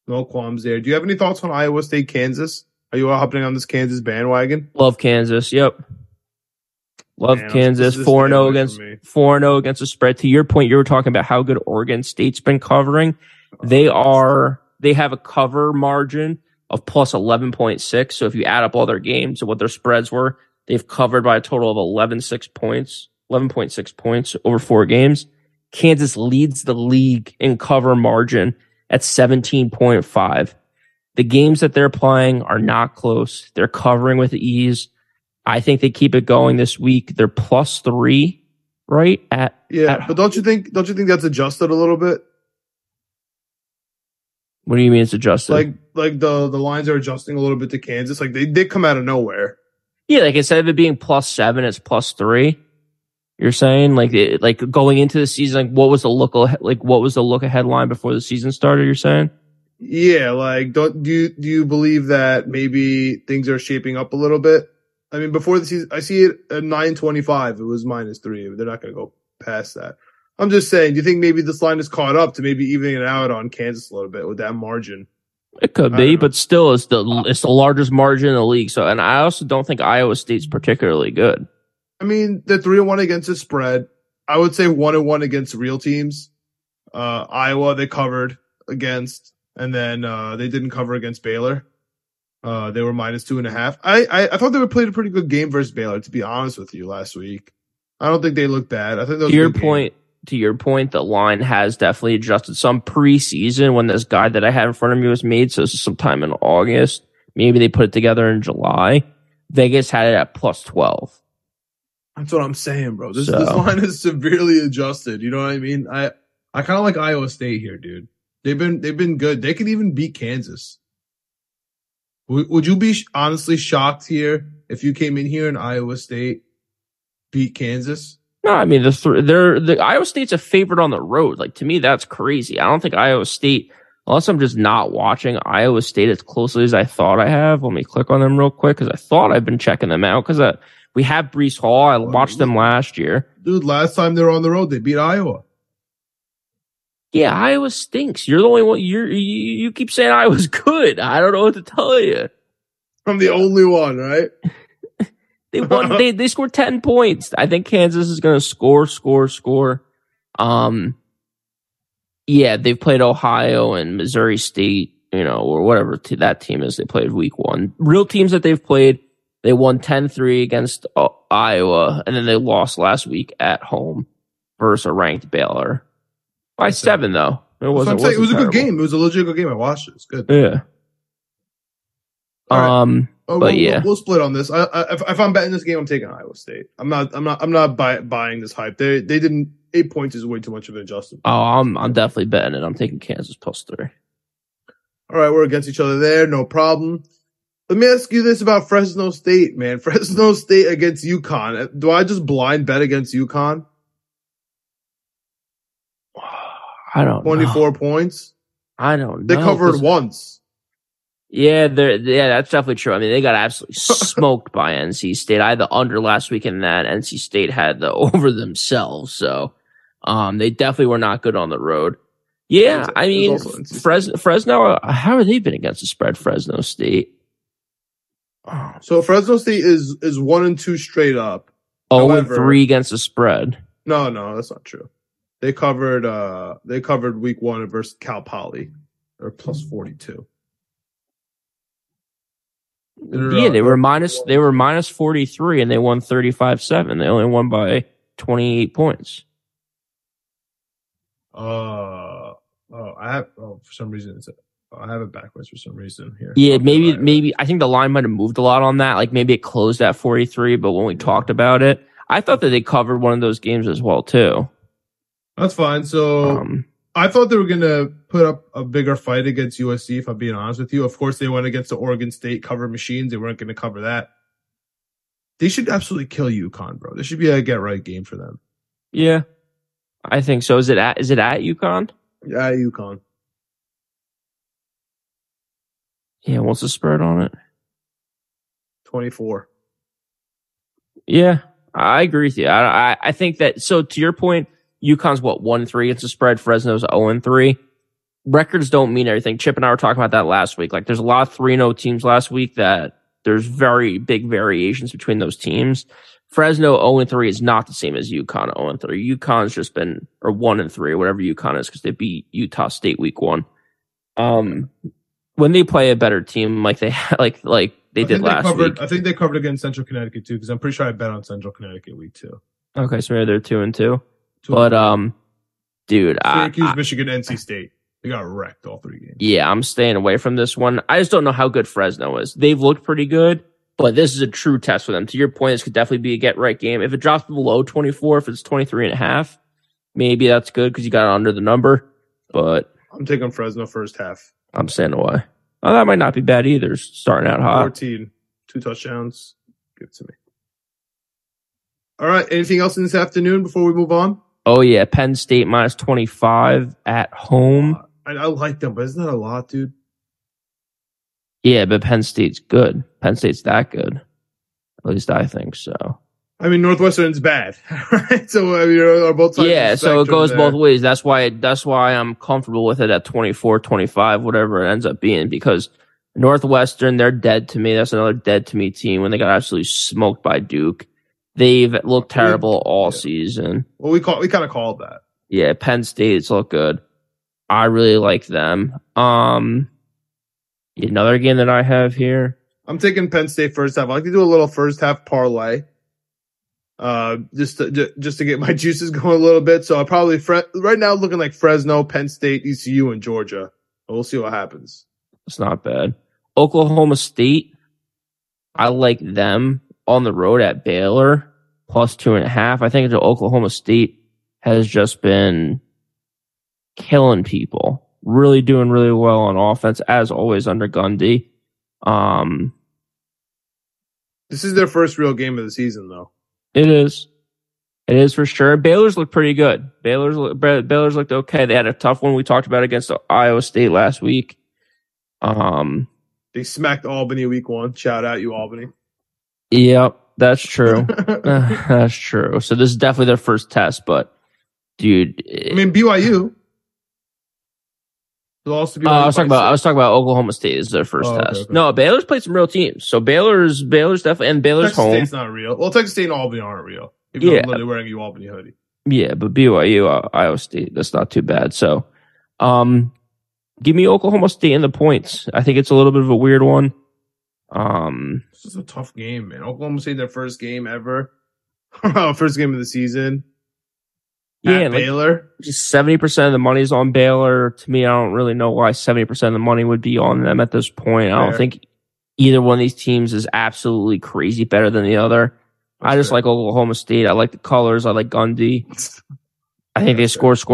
No qualms there. Do you have any thoughts on Iowa State, Kansas? Are you all hopping on this Kansas bandwagon? Love Kansas. Yep. Love Kansas. 4-0 against the spread. To your point, you were talking about how good Oregon State's been covering. They have a cover margin of plus 11.6. So if you add up all their games and what their spreads were, they've covered by a total of 11.6 points over 4 games. Kansas leads the league in cover margin at 17.5. The games that they're playing are not close. They're covering with ease. I think they keep it going this week. They're +3, right? But don't you think that's adjusted a little bit? What do you mean it's adjusted? Like the lines are adjusting a little bit to Kansas. Like they come out of nowhere. Yeah, like instead of it being +7, it's +3. You're saying like going into the season, like what was the look ahead line before the season started? You're saying. Yeah, like, do you believe that maybe things are shaping up a little bit? I mean, before the season, I see it at 9.25. It was -3. They're not going to go past that. I'm just saying, do you think maybe this line is caught up to maybe evening it out on Kansas a little bit with that margin? It could be, but still, it's the largest margin in the league. So, and I also don't think Iowa State's particularly good. I mean, they're 3-1 against the spread. I would say 1-1 against real teams. Iowa, they covered against. And then they didn't cover against Baylor. They were -2.5. I thought they played a pretty good game versus Baylor, to be honest with you, last week. I don't think they looked bad. I think to your point, the line has definitely adjusted some preseason when this guide that I had in front of me was made. So this is sometime in August. Maybe they put it together in July. Vegas had it at +12. That's what I'm saying, bro. This line is severely adjusted. You know what I mean? I kind of like Iowa State here, dude. They've been good. They could even beat Kansas. Would you be honestly shocked here if you came in here and Iowa State beat Kansas? No, I mean, the Iowa State's a favorite on the road. Like, to me, that's crazy. I don't think Iowa State, unless I'm just not watching Iowa State as closely as I thought I have. Let me click on them real quick, because I thought I've been checking them out, because we have Breece Hall. I watched them last year. Dude, last time they were on the road, they beat Iowa. Yeah, Iowa stinks. You're the only one. You keep saying Iowa's good. I don't know what to tell you. I'm the only one, right? They won. They scored 10 points. I think Kansas is going to score. Yeah, they've played Ohio and Missouri State, you know, or whatever that team is. They played week one. Real teams that they've played, they won 10-3 against Iowa, and then they lost last week at home versus a ranked Baylor. By 7, though. It was a good game. It was a legit good game. I watched it. It's good. Yeah. Right. We'll split on this. If I'm betting this game, I'm taking Iowa State. I'm not buying this hype. They didn't. 8 points is way too much of an adjustment. Oh, I'm definitely betting it. I'm taking Kansas +3. All right, we're against each other there. No problem. Let me ask you this about Fresno State, man. Fresno State against UConn. Do I just blind bet against UConn? I don't know. 24 points? I don't know. They covered once. Yeah, that's definitely true. I mean, they got absolutely smoked by NC State. I had the under last week, and that NC State had the over themselves. So, they definitely were not good on the road. Yeah, I mean, Fresno, how have they been against the spread, Fresno State? So Fresno State is 1-2 straight up. 0-3 against the spread. No, that's not true. They covered week one versus Cal Poly. They're +42. Yeah, they were -43 and they won 35-7. They only won by 28 points. I have it backwards for some reason here. Yeah, maybe I think the line might have moved a lot on that. Like maybe it closed at 43, but when we talked about it, I thought that they covered one of those games as well too. That's fine. So I thought they were going to put up a bigger fight against USC, if I'm being honest with you. Of course, they went against the Oregon State cover machines. They weren't going to cover that. They should absolutely kill UConn, bro. This should be a get-right game for them. Yeah, I think so. Is it at UConn? Yeah, at UConn. Yeah, what's the spread on it? 24. Yeah, I agree with you. I think that, so to your point, UConn's 1-3 against the spread. Fresno's 0-3. Records don't mean everything. Chip and I were talking about that last week. Like, there's a lot of 3-0 teams last week that there's very big variations between those teams. Fresno 0-3 is not the same as UConn 0-3. UConn's just been, or 1-3, whatever UConn is, because they beat Utah State week one. When they play a better team, like they did last week. I think they covered against Central Connecticut too, because I'm pretty sure I bet on Central Connecticut week two. Okay, so maybe they're 2-2. But, dude, Syracuse, Michigan, NC State. They got wrecked all three games. Yeah, I'm staying away from this one. I just don't know how good Fresno is. They've looked pretty good, but this is a true test for them. To your point, this could definitely be a get-right game. If it drops below 24, if it's 23.5, maybe that's good because you got it under the number. But I'm taking Fresno first half. I'm staying away. Oh, that might not be bad either, starting out hot. 14, 2 touchdowns. Give it to me. All right, anything else in this afternoon before we move on? Oh, yeah. Penn State -25 at home. I like them, but isn't that a lot, dude? Yeah, but Penn State's good. Penn State's that good. At least I think so. I mean, Northwestern's bad, right? So, I mean, are both sides. Yeah, so it goes both ways. That's why I'm comfortable with it at 24, 25, whatever it ends up being, because Northwestern, they're dead to me. That's another dead to me team when they got absolutely smoked by Duke. They've looked terrible all season. Well, we kind of called that. Yeah, Penn State's look good. I really like them. Another game that I have here. I'm taking Penn State first half. I like to do a little first half parlay, just to get my juices going a little bit. So I probably right now looking like Fresno, Penn State, ECU, and Georgia. We'll see what happens. It's not bad. Oklahoma State, I like them on the road at Baylor. plus 2.5. I think Oklahoma State has just been killing people. Really doing really well on offense, as always, under Gundy. This is their first real game of the season, though. It is for sure. Baylor's looked pretty good. Baylor's looked okay. They had a tough one we talked about against Iowa State last week. They smacked Albany week one. Shout out, you Albany. Yep, that's true. That's true. So this is definitely their first test, but dude, BYU. I was talking about Oklahoma State is their first test. Okay. No, Baylor's played some real teams. So Baylor's definitely, and Baylor's Texas home. Texas State's not real. Well, Texas State and Albany aren't real. Yeah, they're wearing a Albany hoodie. Yeah, but BYU, Iowa State, that's not too bad. So, give me Oklahoma State in the points. I think it's a little bit of a weird one. This is a tough game, man. Oklahoma State, their first game ever, first game of the season. Yeah, at Baylor. 70% of the money is on Baylor. To me, I don't really know why 70% of the money would be on them at this point. Fair. I don't think either one of these teams is absolutely crazy better than the other. That's fair. Just like Oklahoma State. I like the colors. I like Gundy. I think they score. I just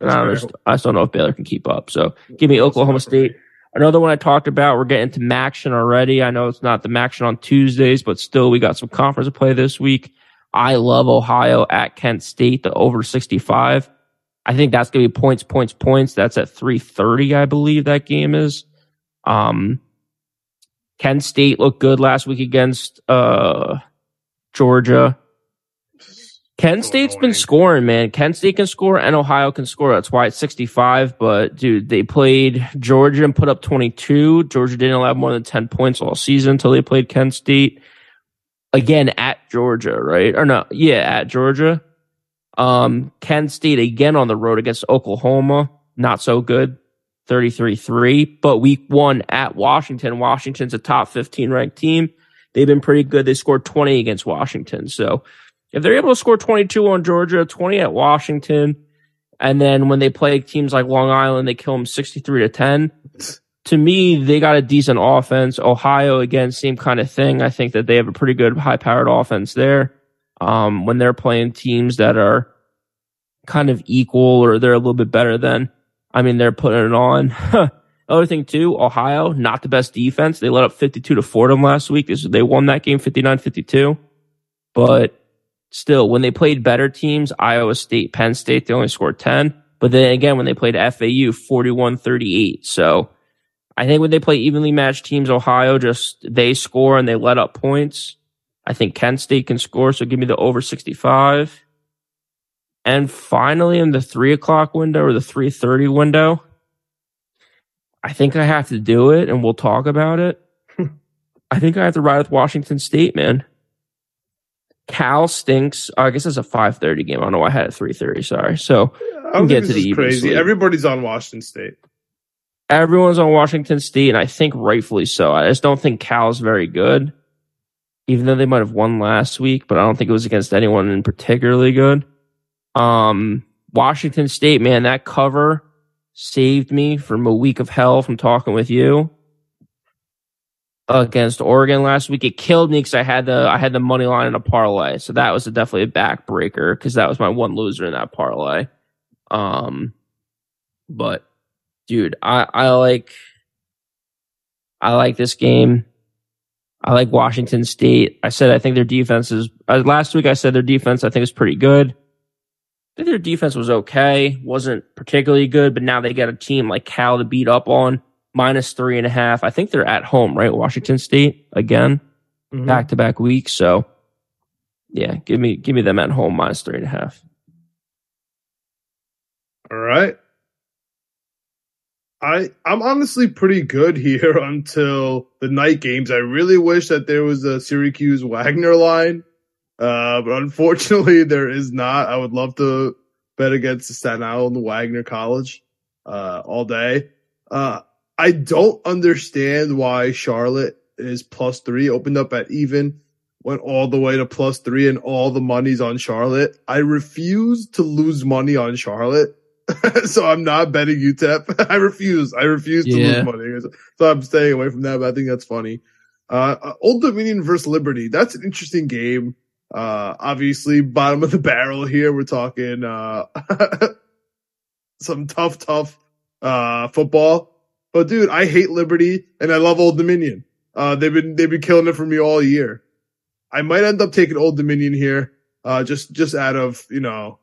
don't know if Baylor can keep up. So give me Oklahoma State. Another one I talked about. We're getting to Maction already. I know it's not the Maction on Tuesdays, but still, we got some conference to play this week. I love Ohio at Kent State, the over 65. I think that's going to be points. That's at 3:30, I believe that game is. Kent State looked good last week against Georgia. Kent State's been scoring, man. Kent State can score and Ohio can score. That's why it's 65. But, dude, they played Georgia and put up 22. Georgia didn't allow more than 10 points all season until they played Kent State. Again, at Georgia, right? Or no, yeah, at Georgia. Kent State again on the road against Oklahoma. Not so good, 33-3. But week one at Washington. Washington's a top 15 ranked team. They've been pretty good. They scored 20 against Washington. So if they're able to score 22 on Georgia, 20 at Washington, and then when they play teams like Long Island, they kill them 63-10. To me, they got a decent offense. Ohio, again, same kind of thing. I think that they have a pretty good high-powered offense there. When they're playing teams that are kind of equal or they're a little bit better than, they're putting it on. Other thing, too, Ohio, not the best defense. They let up 52 to Fordham last week. They won that game 59-52. But still, when they played better teams, Iowa State, Penn State, they only scored 10. But then again, when they played FAU, 41-38. So I think when they play evenly matched teams, Ohio they score and they let up points. I think Kent State can score, so give me the over 65. And finally, in the 3:00 window or the 3:30 window, I think I have to do it, and we'll talk about it. I think I have to ride with Washington State, man. Cal stinks. I guess it's a 5:30 game. I don't know why I had it 3:30. Sorry. So I will get to the crazy. Sleep. Everybody's on Washington State. Everyone's on Washington State, and I think rightfully so. I just don't think Cal's very good, even though they might have won last week, but I don't think it was against anyone in particularly good. Washington State, man, that cover saved me from a week of hell from talking with you against Oregon last week. It killed me because I had the money line in a parlay, so that was definitely a backbreaker because that was my one loser in that parlay. But dude, I like this game. I like Washington State. Last week I said their defense I think is pretty good. I think their defense was okay. Wasn't particularly good, but now they got a team like Cal to beat up on. -3.5. I think they're at home, right? Washington State again. Mm-hmm. Back-to-back weeks. So yeah, give me them at home, -3.5. All right. I'm honestly pretty good here until the night games. I really wish that there was a Syracuse-Wagner line, but unfortunately there is not. I would love to bet against the Staten Island Wagner College all day. I don't understand why Charlotte is +3, opened up at even, went all the way to +3, and all the money's on Charlotte. I refuse to lose money on Charlotte. So I'm not betting UTEP. I refuse to lose money. So I'm staying away from that, but I think that's funny. Old Dominion versus Liberty. That's an interesting game. Obviously, bottom of the barrel here. We're talking some tough football. But dude, I hate Liberty and I love Old Dominion. They've been killing it for me all year. I might end up taking Old Dominion here, just out of love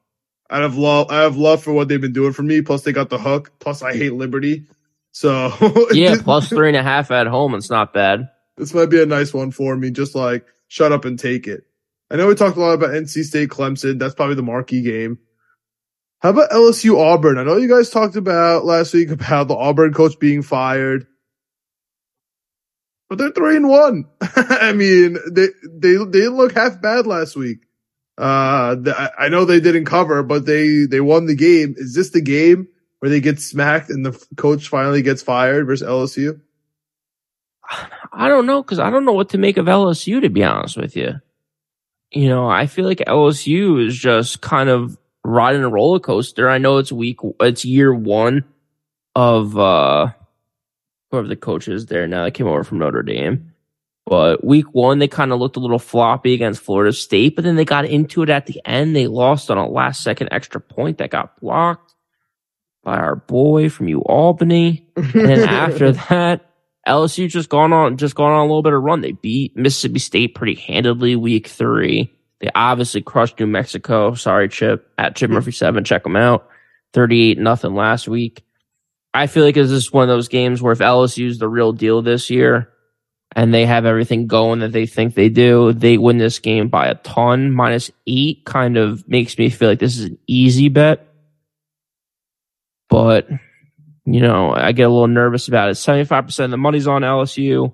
for what they've been doing for me. Plus they got the hook. Plus I hate Liberty. So yeah, plus 3.5 at home. It's not bad. This might be a nice one for me. Just like shut up and take it. I know we talked a lot about NC State, Clemson. That's probably the marquee game. How about LSU Auburn? I know you guys talked about last week about the Auburn coach being fired, but they're 3-1. I mean, they didn't look half bad last week. I know they didn't cover, but they won the game. Is this the game where they get smacked and the coach finally gets fired versus LSU? I don't know, because I don't know what to make of LSU, to be honest with you. You know, I feel like LSU is just kind of riding a roller coaster. I know it's year one of whoever the coach is there now that came over from Notre Dame. But week one, they kind of looked a little floppy against Florida State, but then they got into it at the end. They lost on a last second extra point that got blocked by our boy from UAlbany. And then after that, LSU just gone on a little bit of run. They beat Mississippi State pretty handedly week three. They obviously crushed New Mexico. Sorry, Chip. At Chip Murphy 7. Check them out. 38-0 last week. I feel like this is one of those games where if LSU's the real deal this year and they have everything going that they think they do, they win this game by a ton. -8 kind of makes me feel like this is an easy bet. But, you know, I get a little nervous about it. 75% of the money's on LSU.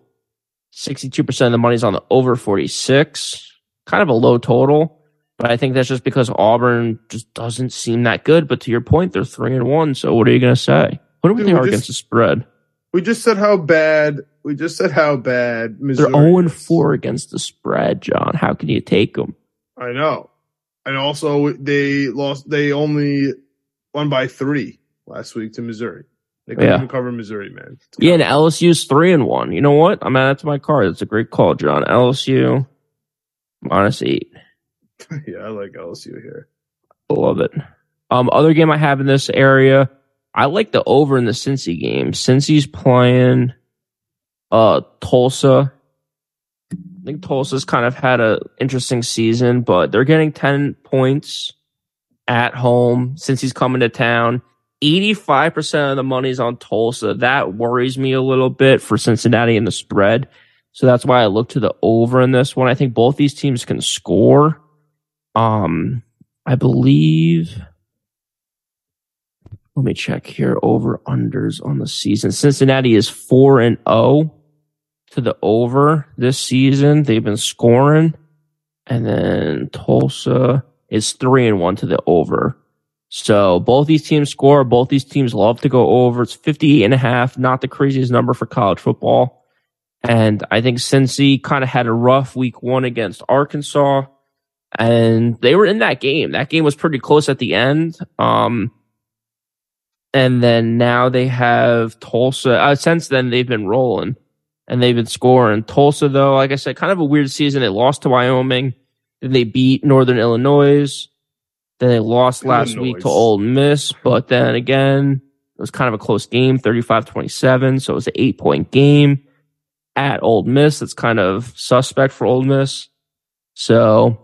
62% of the money's on the over 46. Kind of a low total, but I think that's just because Auburn just doesn't seem that good. But to your point, they're 3-1. So what are you going to say? What do we think against the spread? We just said how bad Missouri. They're 0-4 against the spread, John. How can you take them? I know, and also they lost. They only won by 3 last week to Missouri. They couldn't even cover Missouri, man. Yeah, and LSU's 3-1. You know what? I'm adding to my card. That's a great call, John. LSU. -8. Yeah, I like LSU here. Love it. Other game I have in this area, I like the over in the Cincy game. Cincy's playing Tulsa. I think Tulsa's kind of had an interesting season, but they're getting 10 points at home. Cincy's coming to town. 85% of the money's on Tulsa. That worries me a little bit for Cincinnati in the spread. So that's why I look to the over in this one. I think both these teams can score. I believe. Let me check here. Over unders on the season. Cincinnati is 4-0 to the over this season. They've been scoring. And then Tulsa is 3-1 to the over. So both these teams score. Both these teams love to go over. It's 58.5. Not the craziest number for college football. And I think Cincy kind of had a rough week one against Arkansas, and they were in that game. That game was pretty close at the end. And then now they have Tulsa. Since then, they've been rolling, and they've been scoring. Tulsa, though, like I said, kind of a weird season. They lost to Wyoming. Then they beat Northern Illinois. Then they lost last week to Ole Miss. But then again, it was kind of a close game, 35-27. So it was an 8-point game. At Ole Miss, that's kind of suspect for Ole Miss. So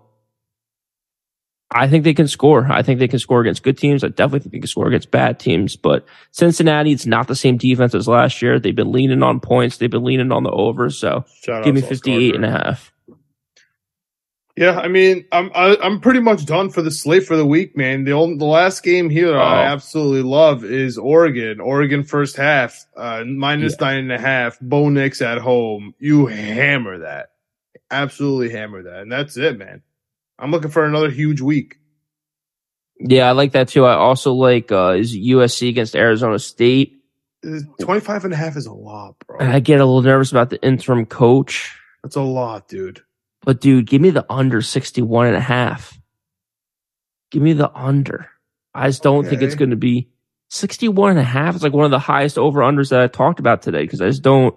I think they can score. I think they can score against good teams. I definitely think they can score against bad teams. But Cincinnati, it's not the same defense as last year. They've been leaning on points. They've been leaning on the over. So give me 58.5. Yeah, I mean, I'm pretty much done for the slate for the week, man. The last game here that I absolutely love is Oregon. Oregon first half, -9.5. Bo Nix at home. You hammer that. Absolutely hammer that. And that's it, man. I'm looking for another huge week. Yeah, I like that too. I also like is USC against Arizona State. 25.5 is a lot, bro. And I get a little nervous about the interim coach. That's a lot, dude. But, dude, give me the under 61.5. Give me the under. I just don't think it's going to be 61.5. It's like one of the highest over-unders that I talked about today because I just don't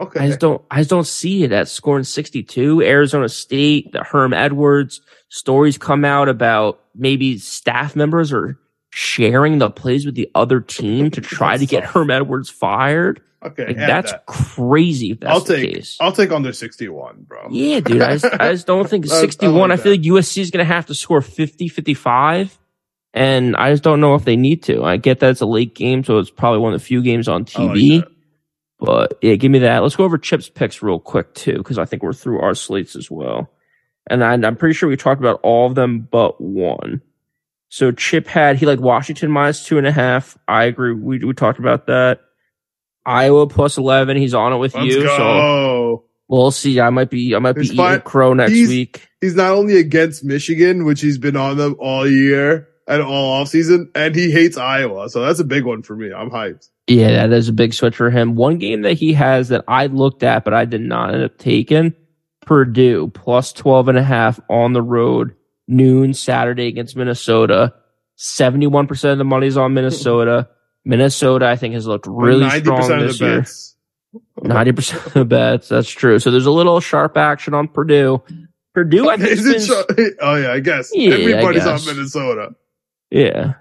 Okay. I just don't see it at scoring 62. Arizona State, the Herm Edwards stories come out about maybe staff members are sharing the plays with the other team to try to get Herm Edwards fired. Okay. Like, that's that. Crazy. If that's the case. I'll take under 61, bro. Yeah, dude. I just don't think 61. I feel like USC is going to have to score 50, 55. And I just don't know if they need to. I get that it's a late game, so it's probably one of the few games on TV. Like, but yeah, give me that. Let's go over Chip's picks real quick too, because I think we're through our slates as well. And I'm pretty sure we talked about all of them but one. So Chip had, he liked Washington minus 2.5. I agree. We talked about that. Iowa plus 11. He's on it with you. Go. So we'll see. I might be eating crow next week. He's not only against Michigan, which he's been on them all year and all offseason, and he hates Iowa. So that's a big one for me. I'm hyped. Yeah, that is a big switch for him. One game that he has that I looked at, but I did not end up taking, Purdue, plus 12.5 on the road, noon Saturday against Minnesota. 71% of the money's on Minnesota. Minnesota, I think, has looked really strong this year. 90% of the bets. That's true. So there's a little sharp action on Purdue. Purdue, I think. Oh, yeah, I guess. Yeah, everybody's on Minnesota. Yeah.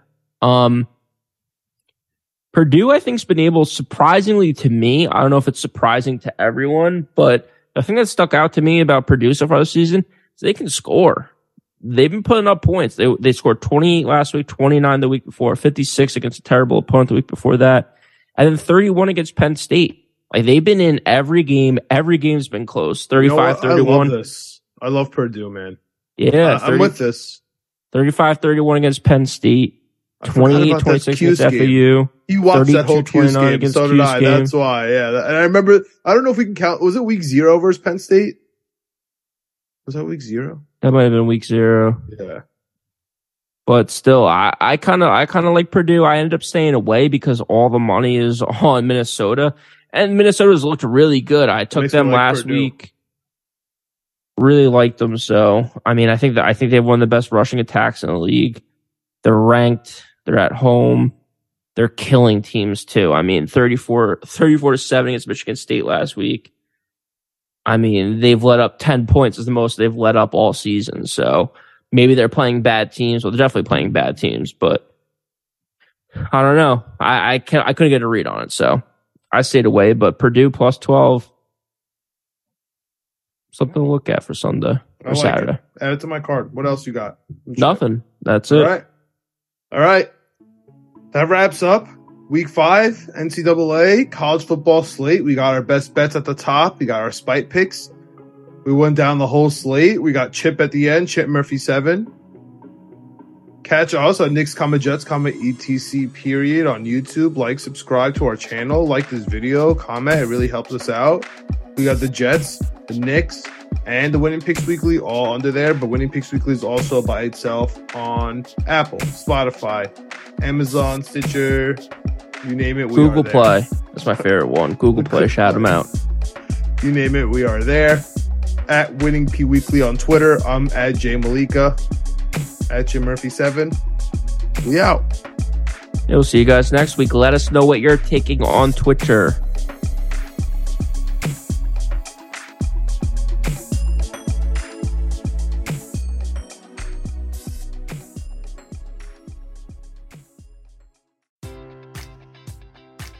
Purdue, I think, has been able, surprisingly to me, I don't know if it's surprising to everyone, but the thing that stuck out to me about Purdue so far this season is they can score. They've been putting up points. They scored 28 last week, 29 the week before, 56 against a terrible opponent the week before that, and then 31 against Penn State. Like, they've been in every game. Every game's been close. 35, 31. I love this. I love Purdue, man. Yeah. I'm with this. 35, 31 against Penn State. 28-26 against FAU. You watched that whole Q's game, so did I. That's why, yeah. And I remember, I don't know if we can count, was it week 0 versus Penn State? Was that week 0? That might have been week 0. Yeah. But still, I kind of like Purdue. I ended up staying away because all the money is on Minnesota. And Minnesota's looked really good. I took them last week. Really liked them, so. I mean, I think they've won the best rushing attacks in the league. They're ranked. They're at home. They're killing teams too. I mean, 34-7 against Michigan State last week. I mean, they've let up 10 points is the most they've let up all season. So maybe they're playing bad teams. Well, they're definitely playing bad teams, but I don't know. I couldn't get a read on it, so I stayed away. But Purdue plus 12, something to look at for Sunday or Saturday. It. Add it to my card. What else you got? Nothing. That's it. All right. That wraps up week 5 NCAA college football slate. We got our best bets at the top. We got our spite picks. We went down the whole slate. We got Chip at the end, Chip Murphy 7. Catch us on Knicks, Jets, etc. period on YouTube. Like, subscribe to our channel. Like this video. Comment. It really helps us out. We got the Jets, the Knicks, and the Winning Picks Weekly all under there, but Winning Picks Weekly is also by itself on Apple, Spotify, Amazon, Stitcher, you name it, we Google are there. Play. That's my favorite one. Google Play, shout them out. You name it, we are there. At Winning P Weekly on Twitter. I'm at Jay Malika, at Jim Murphy7. We out. We'll see you guys next week. Let us know what you're taking on Twitter.